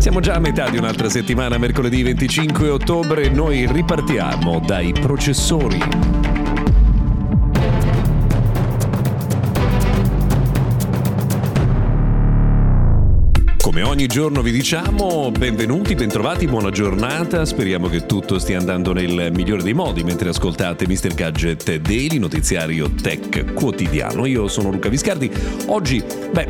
Siamo già a metà di un'altra settimana, mercoledì 25 ottobre, noi ripartiamo dai processori. Come ogni giorno vi diciamo, benvenuti, bentrovati, buona giornata, speriamo che tutto stia andando nel migliore dei modi mentre ascoltate Mr. Gadget Daily, notiziario tech quotidiano. Io sono Luca Viscardi. Oggi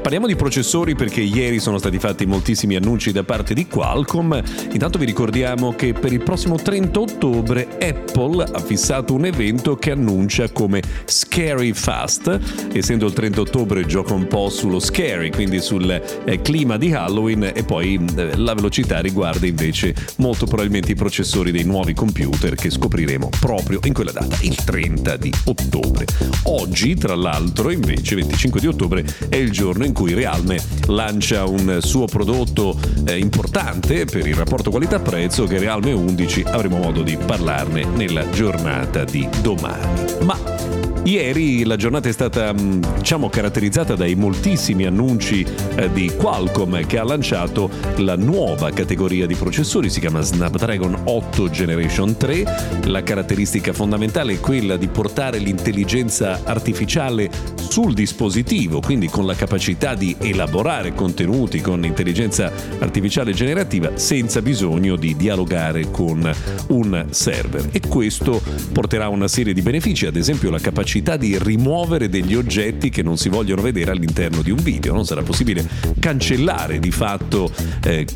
parliamo di processori perché ieri sono stati fatti moltissimi annunci da parte di Qualcomm. Intanto vi ricordiamo che per il prossimo 30 ottobre Apple ha fissato un evento che annuncia come Scary Fast. Essendo il 30 ottobre gioca un po' sullo scary, quindi sul clima di Halloween, e poi la velocità riguarda invece molto probabilmente i processori dei nuovi computer che scopriremo proprio in quella data, il 30 di ottobre. Oggi, tra l'altro, invece, 25 di ottobre, è il giorno in cui Realme lancia un suo prodotto importante per il rapporto qualità-prezzo, che è Realme 11, avremo modo di parlarne nella giornata di domani. Ma ieri la giornata è stata, diciamo, caratterizzata dai moltissimi annunci di Qualcomm, che ha lanciato la nuova categoria di processori, si chiama Snapdragon 8 Generation 3. La caratteristica fondamentale è quella di portare l'intelligenza artificiale sul dispositivo, quindi con la capacità di elaborare contenuti con intelligenza artificiale generativa senza bisogno di dialogare con un server. E questo porterà una serie di benefici, ad esempio la capacità di rimuovere degli oggetti che non si vogliono vedere all'interno di un video. Non sarà possibile cancellare di fatto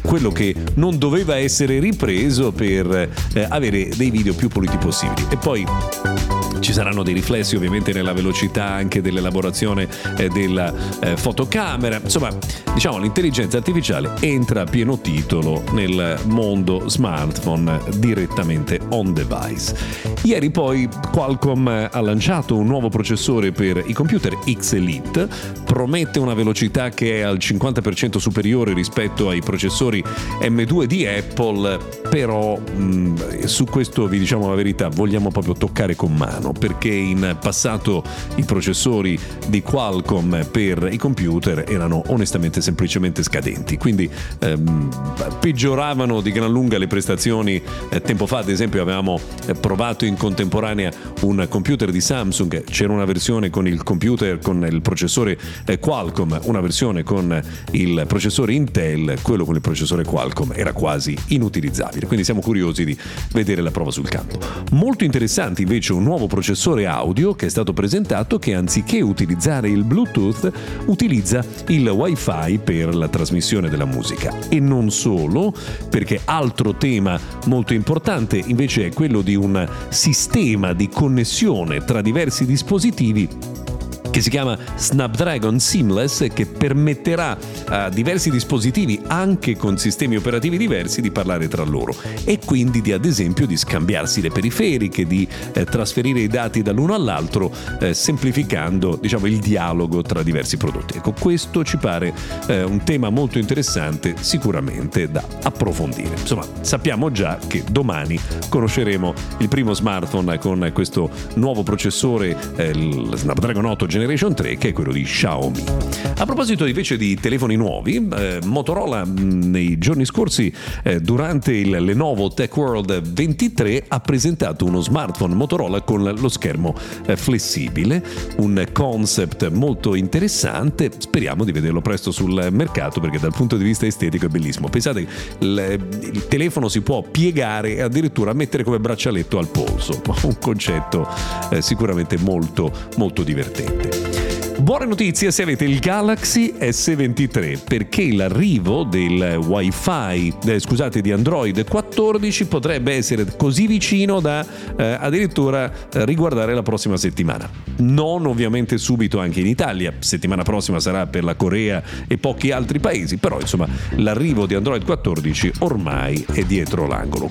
quello che non doveva essere ripreso per avere dei video più puliti possibili. E poi ci saranno dei riflessi ovviamente nella velocità anche dell'elaborazione della fotocamera. Insomma, diciamo, l'intelligenza artificiale entra a pieno titolo nel mondo smartphone direttamente on device. Ieri poi Qualcomm ha lanciato un nuovo processore per i computer, X Elite, promette una velocità che è al 50% superiore rispetto ai processori M2 di Apple, però su questo vi diciamo la verità, vogliamo proprio toccare con mano, perché in passato i processori di Qualcomm per i computer erano onestamente semplicemente scadenti, quindi peggioravano di gran lunga le prestazioni. Tempo fa, ad esempio, avevamo provato in contemporanea un computer di Samsung, c'era una versione con il computer con il processore Qualcomm, una versione con il processore Intel, quello con il processore Qualcomm era quasi inutilizzabile, quindi siamo curiosi di vedere la prova sul campo. Molto interessante invece un nuovo processore audio che è stato presentato, che anziché utilizzare il Bluetooth utilizza il Wi-Fi per la trasmissione della musica. E non solo, perché altro tema molto importante invece è quello di un sistema di connessione tra diversi dispositivi che si chiama Snapdragon Seamless, che permetterà a diversi dispositivi, anche con sistemi operativi diversi, di parlare tra loro e quindi di, ad esempio, di scambiarsi le periferiche, di trasferire i dati dall'uno all'altro, semplificando, diciamo, il dialogo tra diversi prodotti. Ecco, questo ci pare un tema molto interessante, sicuramente da approfondire. Insomma, sappiamo già che domani conosceremo il primo smartphone con questo nuovo processore, il Snapdragon 8 Generation 3, che è quello di Xiaomi. A proposito invece di telefoni nuovi, Motorola nei giorni scorsi, durante il Lenovo Tech World 23, ha presentato uno smartphone Motorola con lo schermo flessibile, un concept molto interessante. Speriamo di vederlo presto sul mercato, perché dal punto di vista estetico è bellissimo. Pensate, il telefono si può piegare e addirittura mettere come braccialetto al polso, un concetto sicuramente molto molto divertente. Buone notizie se avete il Galaxy S23, perché l'arrivo del di Android 14 potrebbe essere così vicino da addirittura riguardare la prossima settimana. Non ovviamente subito anche in Italia, settimana prossima sarà per la Corea e pochi altri paesi, però insomma l'arrivo di Android 14 ormai è dietro l'angolo.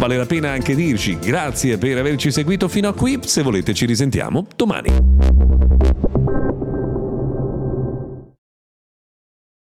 Vale la pena anche dirci grazie per averci seguito fino a qui, se volete ci risentiamo domani.